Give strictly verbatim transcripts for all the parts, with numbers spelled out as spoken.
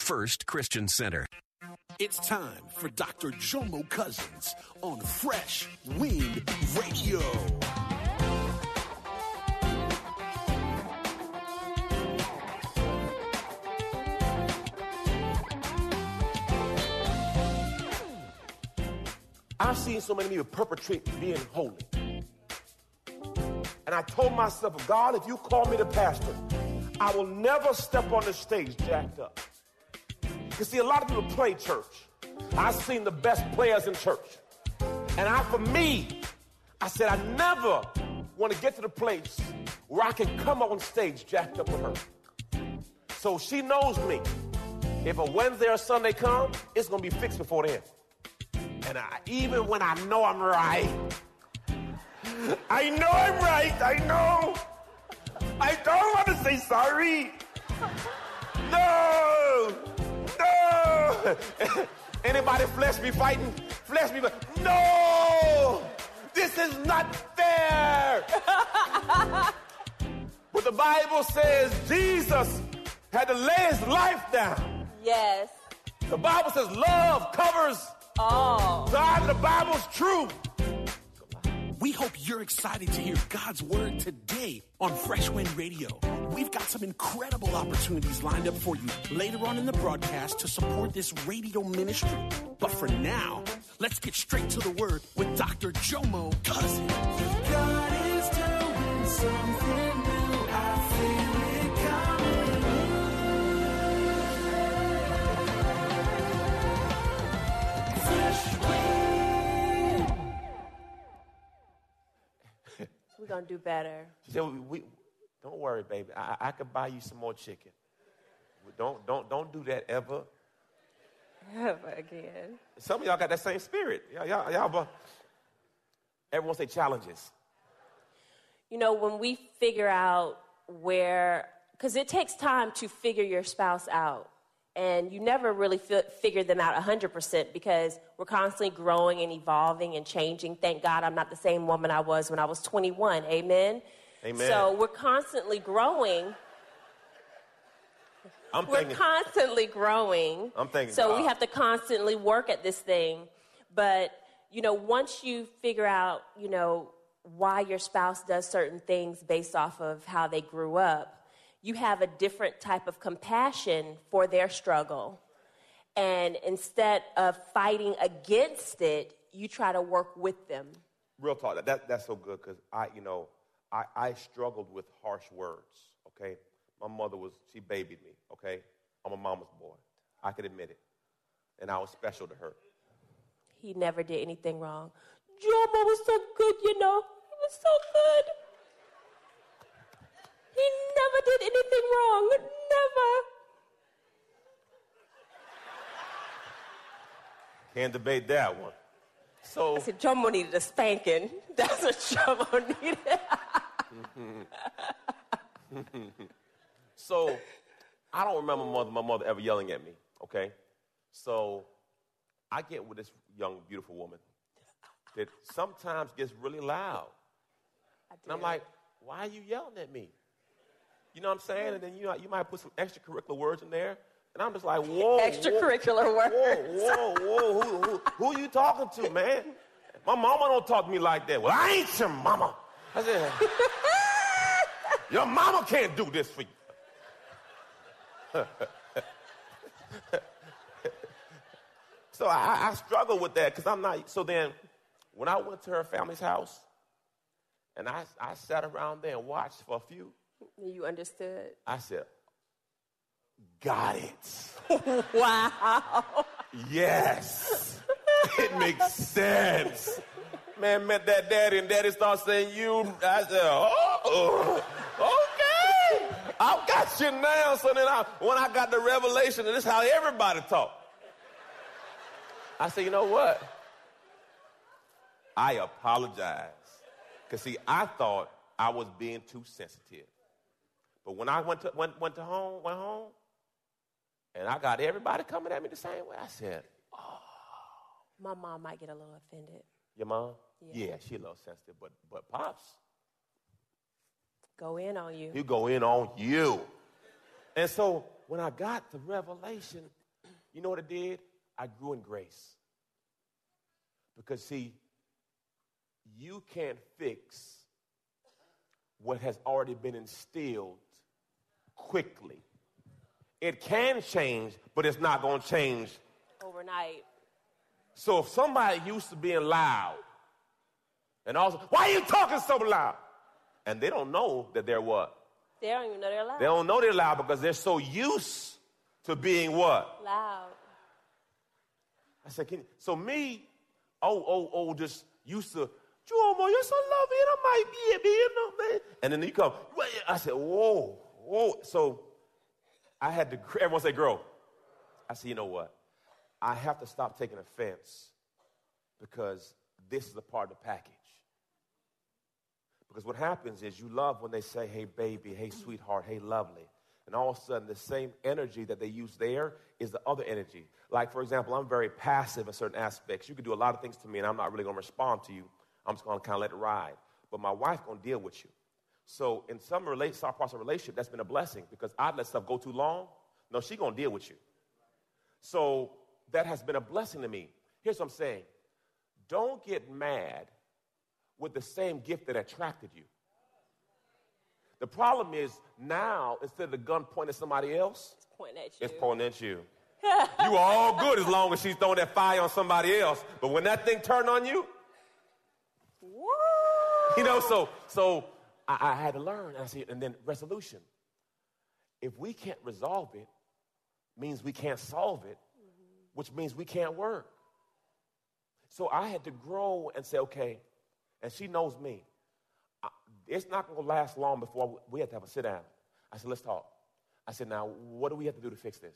First Christian Center. It's time for Doctor Jomo Cousins on Fresh Wind Radio. I've seen so many people perpetrate being holy. And I told myself, God, if you call me the pastor, I will never step on the stage jacked up. You see, a lot of people play church. I've seen the best players in church. And I, for me, I said, I never want to get to the place where I can come on stage jacked up with her. So she knows me. If a Wednesday or Sunday comes, it's going to be fixed before then. And I, even when I know I'm right, I know I'm right, I know. I don't want to say sorry. No. No! Anybody flesh be fighting? Flesh be fighting? No! This is not fair! But the Bible says Jesus had to lay his life down. Yes. The Bible says love covers all. God, the Bible's true. We hope you're excited to hear God's word today on Fresh Wind Radio. We've got some incredible opportunities lined up for you later on in the broadcast to support this radio ministry. But for now, let's get straight to the word with Doctor Jomo Cousins. God is doing something new. I feel it coming. Fresh Wind. We're going to do better. She said, we, we, don't worry, baby. I, I could buy you some more chicken. Don't, don't, don't do that ever. Ever again. Some of y'all got that same spirit. Y'all, y'all, y'all but everyone say challenges. You know, when we figure out where, because it takes time to figure your spouse out. And you never really feel, figure them out one hundred percent because we're constantly growing and evolving and changing. Thank God I'm not the same woman I was when I was twenty-one. Amen? Amen. So we're constantly growing. I'm thinking, we're constantly growing. I'm thinking. So God. We have to constantly work at this thing. But, you know, once you figure out, you know, why your spouse does certain things based off of how they grew up, you have a different type of compassion for their struggle. And instead of fighting against it, you try to work with them. Real talk. That, that that's so good because I, you know, I, I struggled with harsh words, okay? My mother was, she babied me, okay? I'm a mama's boy. I could admit it. And I was special to her. He never did anything wrong. Jomo was so good, you know. He was so good. He never did anything wrong. Never. Can't debate that one. So I said, Jomo needed a spanking. That's what Jomo needed. mm-hmm. So I don't remember my mother, my mother ever yelling at me, okay? So I get with this young, beautiful woman that sometimes gets really loud. I do. And I'm like, why are you yelling at me? You know what I'm saying? And then you know, you might put some extracurricular words in there. And I'm just like, whoa. Extracurricular whoa, words. Whoa, whoa, whoa. Who, who, who are you talking to, man? My mama don't talk to me like that. Well, I ain't your mama. I said, your mama can't do this for you. So I, I struggle with that because I'm not. So then when I went to her family's house and I, I sat around there and watched for a few. You understood? I said, got it. Wow. Yes. It makes sense. Man met that daddy, and daddy starts saying, you. I said, oh, okay. Okay. got you now. So then I, when I got the revelation, and this is how everybody talk, I said, you know what? I apologize. Because, see, I thought I was being too sensitive. But when I went to, went, went to home, went home, and I got everybody coming at me the same way, I said, oh. My mom might get a little offended. Your mom? Yeah, yeah she a little sensitive. But, but Pops. Go in on you. You go in on you. And so when I got the revelation, you know what it did? I grew in grace. Because, see, you can't fix what has already been instilled quickly. It can change, but it's not going to change overnight. So if somebody used to being loud, and also, why are you talking so loud? And they don't know that they're what? They don't even know they're loud. They don't know they're loud because they're so used to being what? Loud. I said, can you? So me, oh, oh, oh, just used to, Jomo, you're so loving, I might be it, you know, man. And then you come, I said, whoa, whoa. So I had to, everyone say, grow. I said, you know what? I have to stop taking offense because this is a part of the package. Because what happens is you love when they say, hey, baby, hey, sweetheart, hey, lovely. And all of a sudden, the same energy that they use there is the other energy. Like, for example, I'm very passive in certain aspects. You can do a lot of things to me, and I'm not really going to respond to you. I'm just going to kind of let it ride. But my wife's going to deal with you. So in some, relate, some parts of a relationship, that's been a blessing because I let stuff go too long. No, she's going to deal with you. So that has been a blessing to me. Here's what I'm saying. Don't get mad with the same gift that attracted you. The problem is now, instead of the gun pointing at somebody else, it's pointing at you. It's pointing at you. You are all good as long as she's throwing that fire on somebody else. But when that thing turned on you, whoa. You know, so so I, I had to learn. And I said, and then resolution. If we can't resolve it, means we can't solve it, mm-hmm. which means we can't work. So I had to grow and say, okay, and she knows me. I, it's not going to last long before we have to have a sit down. I said, let's talk. I said, now, what do we have to do to fix this?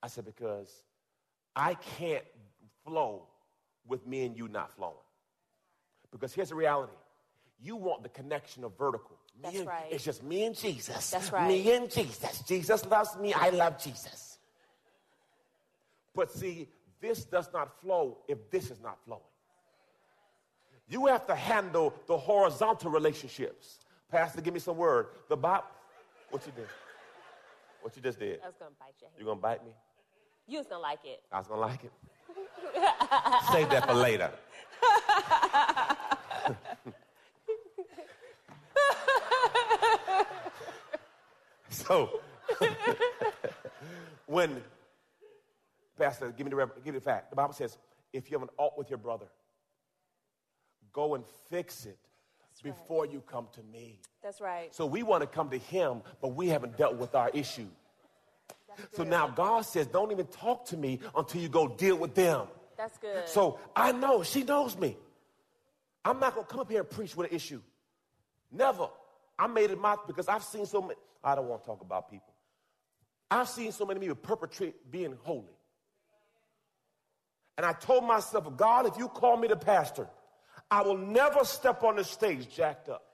I said, because I can't flow with me and you not flowing. Because here's the reality. You want the connection of vertical. That's and, right. It's just me and Jesus. That's right. Me and Jesus. Jesus loves me. I love Jesus. But see, this does not flow if this is not flowing. You have to handle the horizontal relationships. Pastor, give me some word. The Bible. What you did? What you just did? I was going to bite your hand. You going to bite me? You was going to like it. I was going to like it. Save that for later. So, when Pastor, give me the give me the fact. The Bible says, if you have an alt with your brother, go and fix it That's before right. you come to me. That's right. So we want to come to him, but we haven't dealt with our issue. That's so good. Now God says, don't even talk to me until you go deal with them. That's good. So I know, she knows me. I'm not going to come up here and preach with an issue. Never. I made it my, because I've seen so many, I don't want to talk about people. I've seen so many people perpetrate being holy. And I told myself, God, if you call me the pastor, I will never step on the stage jacked up.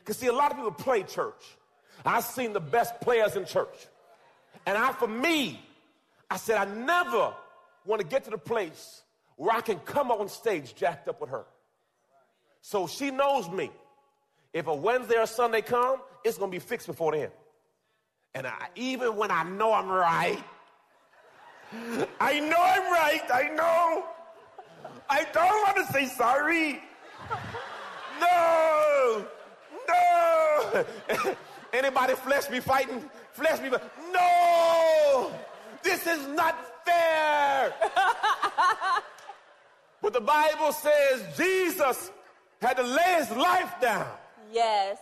Because, see, a lot of people play church. I've seen the best players in church. And I, for me, I said, I never want to get to the place where I can come on stage jacked up with her. So she knows me. If a Wednesday or Sunday come, it's going to be fixed before then. And I, even when I know I'm right, I know I'm right, I know. I don't want to say sorry. No, no. Anybody flesh be fighting? Flesh be fighting? No, this is not fair. But the Bible says Jesus had to lay his life down. Yes.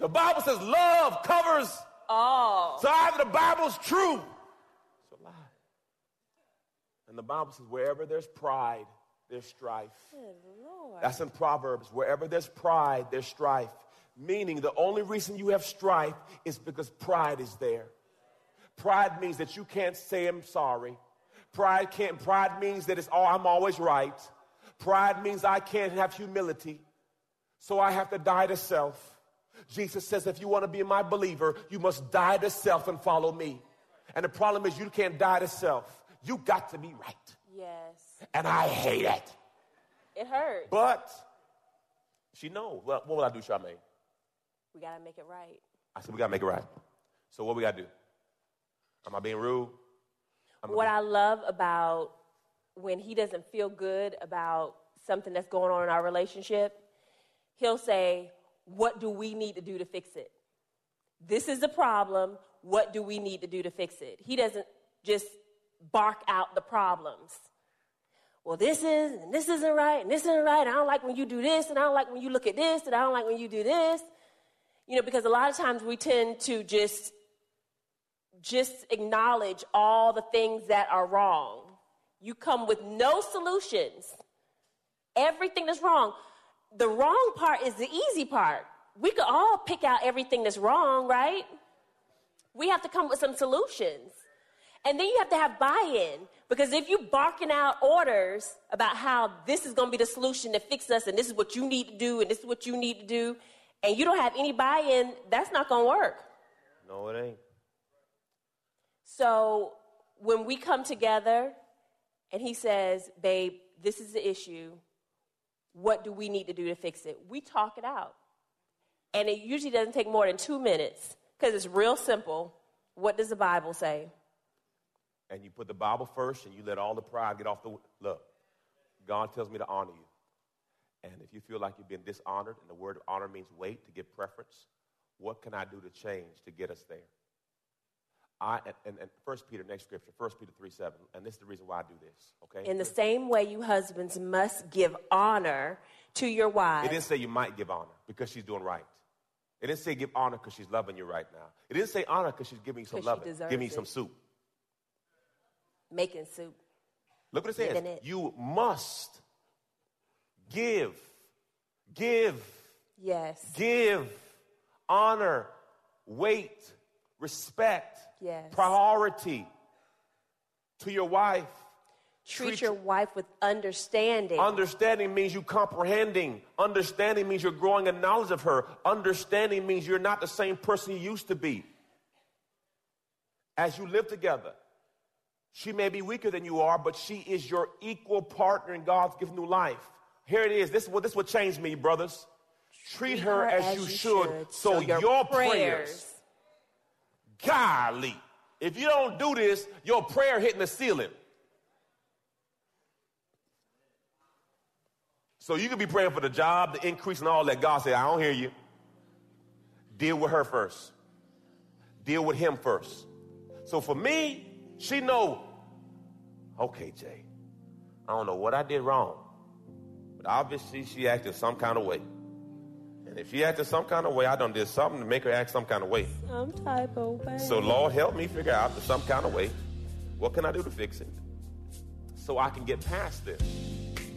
The Bible says love covers all. So either the Bible's true, it's a lie. And the Bible says wherever there's pride, there's strife. Good Lord. That's in Proverbs. Wherever there's pride, there's strife. meaning the only reason you have strife is because pride is there. Pride means that you can't say I'm sorry. Pride can't. Pride means that it's all I'm always right. Pride means I can't have humility, so I have to die to self. Jesus says, if you want to be my believer, you must die to self and follow me. And the problem is you can't die to self. You got to be right. Yes. And I hate it. It hurts. But she knows. Well, what will I do, Charmaine? We got to make it right. I said, we got to make it right. So what we got to do? Am I being rude? I'm what being... I love about when he doesn't feel good about something that's going on in our relationship, he'll say, what do we need to do to fix it? This is the problem. What do we need to do to fix it? He doesn't just bark out the problems. Well, this is, and this isn't right, and this isn't right. I don't like when you do this, and I don't like when you look at this, and I don't like when you do this. You know, because a lot of times we tend to just, just acknowledge all the things that are wrong. You come with no solutions. Everything that's wrong. The wrong part is the easy part. We could all pick out everything that's wrong, right? We have to come with some solutions. And then you have to have buy-in, because if you're barking out orders about how this is going to be the solution to fix us, and this is what you need to do, and this is what you need to do, and you don't have any buy-in, that's not going to work. No, it ain't. So when we come together and he says, babe, this is the issue, what do we need to do to fix it? We talk it out. And it usually doesn't take more than two minutes because it's real simple. What does the Bible say? And you put the Bible first, and you let all the pride get off the... Look, God tells me to honor you. And if you feel like you've been dishonored, and the word honor means wait, to get preference, what can I do to change to get us there? I And, and First Peter, next scripture, First Peter three seven, and this is the reason why I do this, okay? In the same way, you husbands must give honor to your wives. It didn't say you might give honor because she's doing right. It didn't say give honor because she's loving you right now. It didn't say honor because she's giving you some loving, giving you some soup. Making soup. Look what it says. It. You must give, give, yes, give, honor, wait, respect, yes, priority to your wife. Treat, Treat your wife with understanding. Understanding means you comprehending. Understanding means you're growing in knowledge of her. Understanding means you're not the same person you used to be. As you live together, she may be weaker than you are, but she is your equal partner in God's given new life. Here it is. This is what, this what changed me, brothers. Treat, Treat her, her as, as you should, should so, so your, your prayers. prayers. Golly. If you don't do this, your prayer hitting the ceiling. So you could be praying for the job, the increase, and all that. God said, I don't hear you. Deal with her first. Deal with him first. So for me, she know, okay, Jay, I don't know what I did wrong, but obviously she acted some kind of way. And if she acted some kind of way, I done did something to make her act some kind of way. Some type of way. So, Lord, help me figure out some kind of way. What can I do to fix it so I can get past this?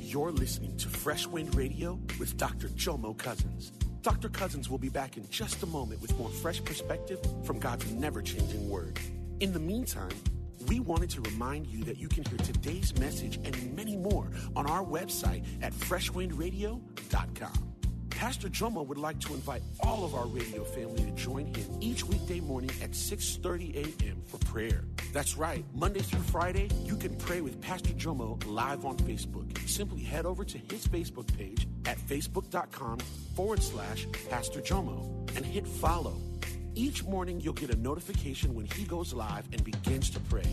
You're listening to Fresh Wind Radio with Doctor Jomo Cousins. Doctor Cousins will be back in just a moment with more fresh perspective from God's never-changing word. In the meantime, we wanted to remind you that you can hear today's message and many more on our website at fresh wind radio dot com. Pastor Jomo would like to invite all of our radio family to join him each weekday morning at six thirty a.m. for prayer. That's right. Monday through Friday, you can pray with Pastor Jomo live on Facebook. Simply head over to his Facebook page at facebook.com forward slash Pastor Jomo and hit follow. Each morning, you'll get a notification when he goes live and begins to pray.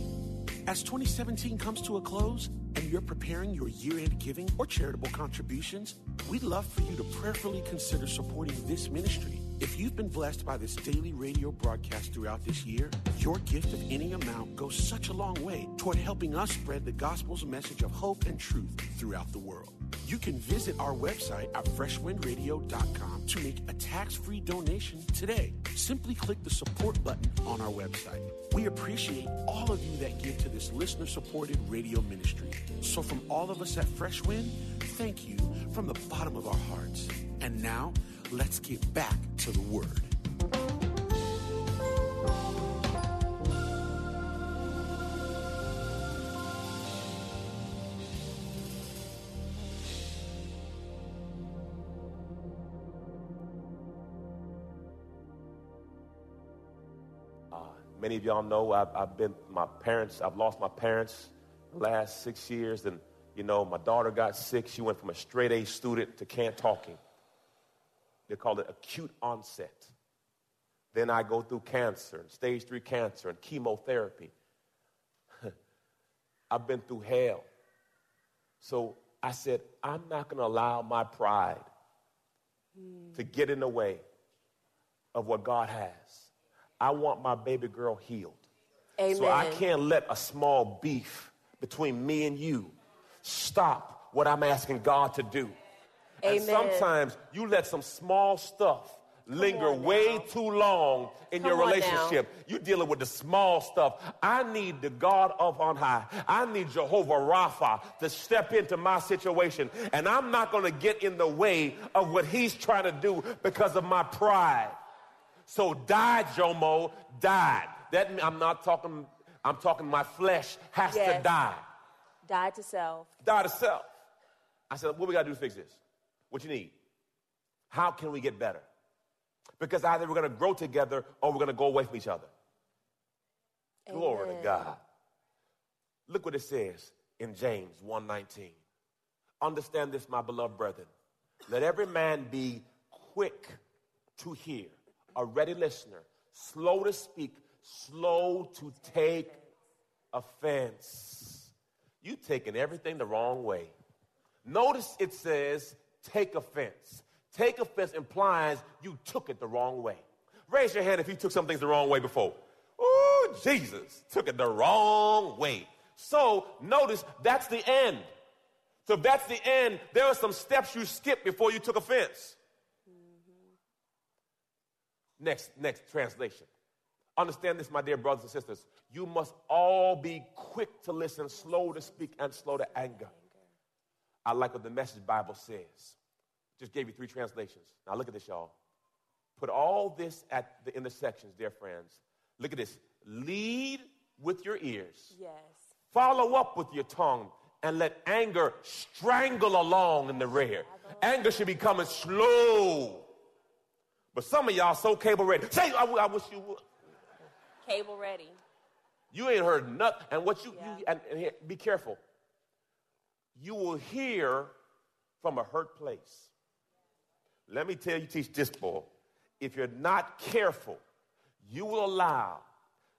As twenty seventeen comes to a close and you're preparing your year-end giving or charitable contributions, we'd love for you to prayerfully consider supporting this ministry. If you've been blessed by this daily radio broadcast throughout this year, your gift of any amount goes such a long way toward helping us spread the gospel's message of hope and truth throughout the world. You can visit our website at fresh wind radio dot com to make a tax-free donation today. Simply click the support button on our website. We appreciate all of you that give to this listener-supported radio ministry. So from all of us at Fresh Wind, thank you from the bottom of our hearts. And now, let's get back to the Word. Many of y'all know I've, I've been, my parents, I've lost my parents the last six years. And, you know, my daughter got sick. She went from a straight A student to can't talking. They call it acute onset. Then I go through cancer, and stage three cancer, and chemotherapy. I've been through hell. So I said, I'm not going to allow my pride mm. to get in the way of what God has. I want my baby girl healed. Amen. So I can't let a small beef between me and you stop what I'm asking God to do. Amen. And sometimes you let some small stuff linger way too long in Come your relationship. You're dealing with the small stuff. I need the God up on high. I need Jehovah Rapha to step into my situation. And I'm not going to get in the way of what he's trying to do because of my pride. So die, Jomo, died. That I'm not talking, I'm talking my flesh has yes. to die. Die to self. Die to self. I said, what we got to do to fix this? What you need? How can we get better? Because either we're going to grow together or we're going to go away from each other. Amen. Glory to God. Look what it says in James one nineteen. Understand this, my beloved brethren. Let every man be quick to hear. A ready listener, slow to speak, slow to take offense. You taking everything the wrong way. Notice it says take offense. Take offense implies you took it the wrong way. Raise your hand if you took some things the wrong way before. Ooh, Jesus took it the wrong way. So notice that's the end. So if that's the end, there are some steps you skipped before you took offense. Next, next translation. Understand this, my dear brothers and sisters. You must all be quick to listen, slow to speak, and slow to anger. I like what the Message Bible says. Just gave you three translations. Now look at this, y'all. Put all this at the intersections, dear friends. Look at this. Lead with your ears. Yes. Follow up with your tongue. And let anger strangle along in the rear. Anger should be coming slow. But some of y'all so cable ready. Say, I, I wish you would. Cable ready. You ain't heard nothing. And what you, yeah. you and, and here, be careful. You will hear from a hurt place. Let me tell you, teach this boy. If you're not careful, you will allow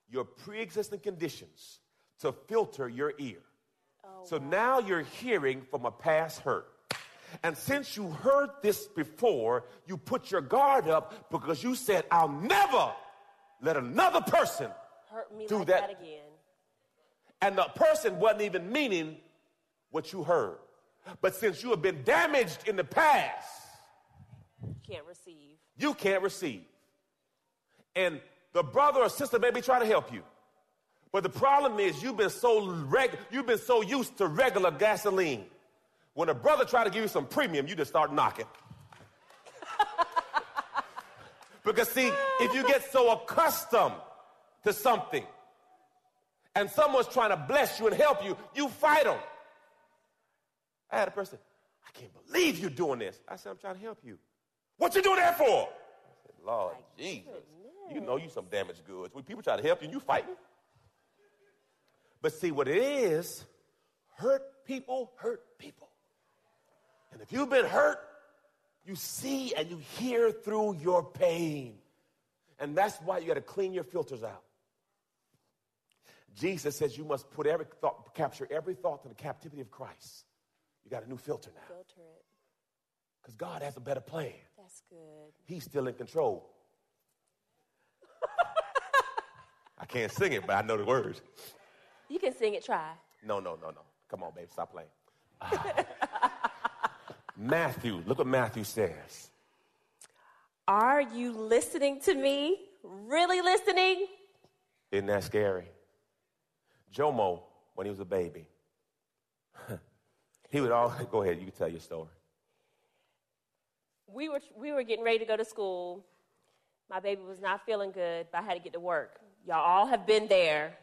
your pre-existing conditions to filter your ear. Oh, so wow. Now you're hearing from a past hurt. And since you heard this before, you put your guard up because you said, I'll never let another person hurt me do like that. that again. And the person wasn't even meaning what you heard. But since you have been damaged in the past, you can't receive. You can't receive. And the brother or sister may be trying to help you. But the problem is you've been so reg- you've been so used to regular gasoline. When a brother try to give you some premium, you just start knocking. Because, see, if you get so accustomed to something and someone's trying to bless you and help you, you fight them. I had a person, I can't believe you're doing this. I said, I'm trying to help you. What you doing that for? I said, Lord My Jesus, goodness. You know you some damaged goods. When people try to help you, you fighting. But, see, what it is, hurt people hurt people. And if you've been hurt, you see and you hear through your pain. And that's why you got to clean your filters out. Jesus says you must put every thought, capture every thought in the captivity of Christ. You got a new filter now. Filter it. Because God has a better plan. That's good. He's still in control. I can't sing it, but I know the words. You can sing it, try. No, no, no, no. Come on, babe, stop playing. Matthew, look what Matthew says. Are you listening to me? Really listening? Isn't that scary? Jomo, when he was a baby, he would always, go ahead, you can tell your story. we were we were getting ready to go to school. My baby was not feeling good, but I had to get to work. Y'all all have been there.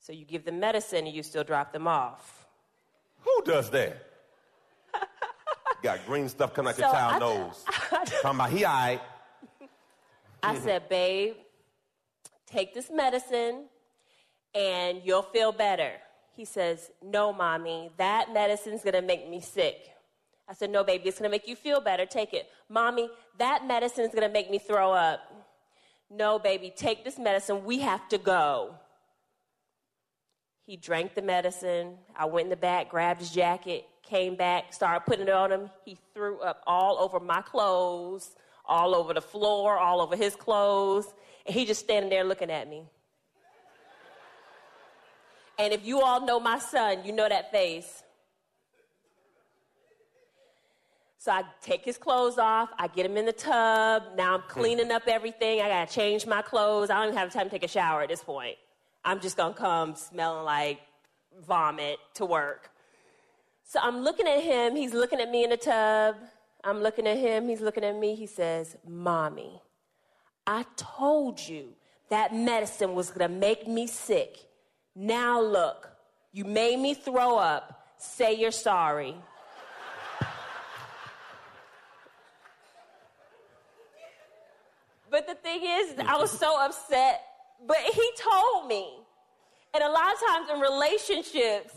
So you give them medicine and you still drop them off. Who does that? Got green stuff coming out so your child's nose. Talking about he all right. I said, babe, take this medicine and you'll feel better. He says, no, mommy, that medicine's going to make me sick. I said, no, baby, it's going to make you feel better. Take it. Mommy, that medicine's going to make me throw up. No, baby, take this medicine. We have to go. He drank the medicine. I went in the back, grabbed his jacket, came back, started putting it on him. He threw up all over my clothes, all over the floor, all over his clothes. And he just standing there looking at me. And if you all know my son, you know that face. So I take his clothes off. I get him in the tub. Now I'm cleaning up everything. I got to change my clothes. I don't even have time to take a shower at this point. I'm just going to come smelling like vomit to work. So I'm looking at him. He's looking at me in the tub. I'm looking at him. He's looking at me. He says, Mommy, I told you that medicine was going to make me sick. Now look, you made me throw up. Say you're sorry. But the thing is, I was so upset. But he told me. And a lot of times in relationships,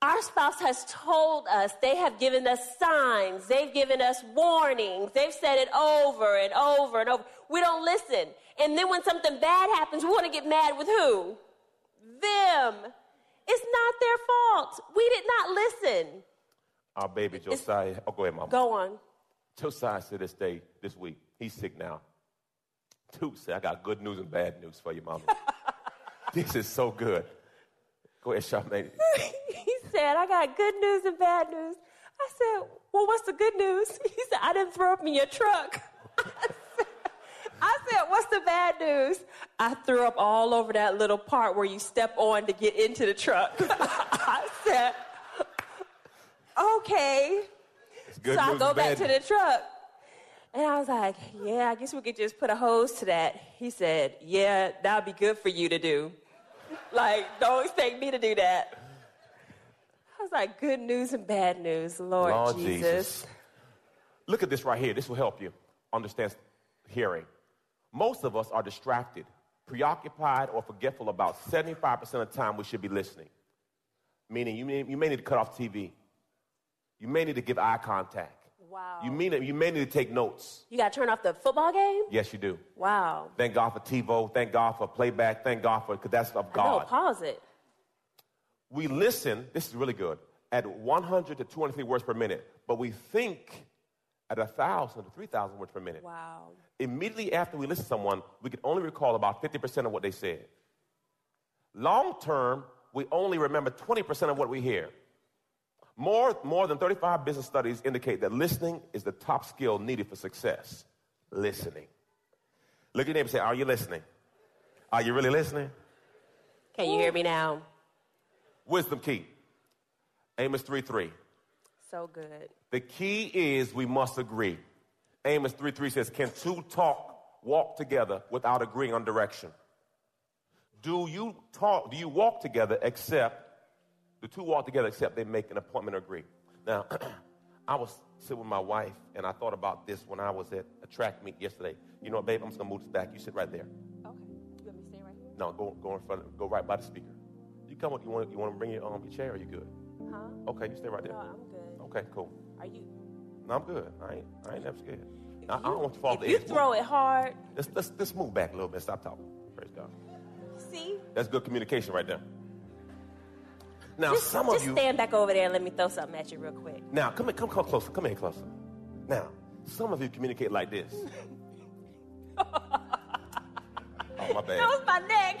our spouse has told us, they have given us signs, they've given us warnings, they've said it over and over and over. We don't listen. And then when something bad happens, we want to get mad with who? Them. It's not their fault. We did not listen. Our baby Josiah. It's, oh, go ahead, Mama. Go on. Josiah said this day, this week, he's sick now. Two said, I got good news and bad news for you, Mama. This is so good. Go ahead, Charmaine. He said, I got good news and bad news. I said, well, what's the good news? He said, I didn't throw up in your truck. I said, I said, what's the bad news? I threw up all over that little part where you step on to get into the truck. I said, okay. So I go back to the truck. And I was like, yeah, I guess we could just put a hose to that. He said, yeah, that would be good for you to do. Like, don't expect me to do that. I was like, good news and bad news, Lord, Lord Jesus. Jesus. Look at this right here. This will help you understand hearing. Most of us are distracted, preoccupied, or forgetful about seventy-five percent of the time we should be listening. Meaning you may, you may need to cut off T V. You may need to give eye contact. Wow. You mean it? You may need to take notes. You got to turn off the football game? Yes, you do. Wow. Thank God for TiVo. Thank God for playback. Thank God for, because that's of God. I know, pause it. We listen, this is really good, at one hundred to two hundred three words per minute, but we think at one thousand to three thousand words per minute. Wow. Immediately after we listen to someone, we can only recall about fifty percent of what they said. Long term, we only remember twenty percent of what we hear. More, more than thirty-five business studies indicate that listening is the top skill needed for success. Listening. Look at your neighbor and say, are you listening? Are you really listening? Can you hear me now? Wisdom key. Amos three three. So good. The key is we must agree. Amos three three says, can two talk, walk together without agreeing on direction? Do you talk, do you walk together except the two walk together except they make an appointment or agree. Now, I was sitting with my wife, and I thought about this when I was at a track meet yesterday. You know what, babe? I'm just going to move this back. You sit right there. Okay. You want me to stay right here? No, go go in front of, go right by the speaker. You come up. You want you want to bring your, um, your chair? Or are you good? Huh? Okay, you stay right there. No, I'm good. Okay, cool. Are you? No, I'm good. I ain't, I ain't never scared. You, I, I don't want to fall if to the you edge. Throw move. It hard. Let's, let's, let's move back a little bit. Stop talking. Praise God. See? That's good communication right there. Now, just, some of just you... Just stand back over there and let me throw something at you real quick. Now, come in, come, come closer. Come in closer. Now, some of you communicate like this. Oh, my bad. That was my neck.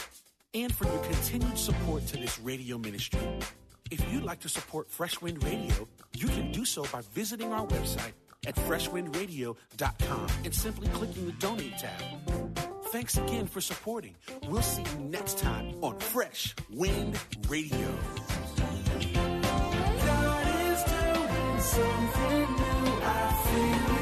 and for your continued support to this radio ministry. If you'd like to support Fresh Wind Radio, you can do so by visiting our website at fresh wind radio dot com and simply clicking the Donate tab. Thanks again for supporting. We'll see you next time on Fresh Wind Radio. God is doing something new. I feel it.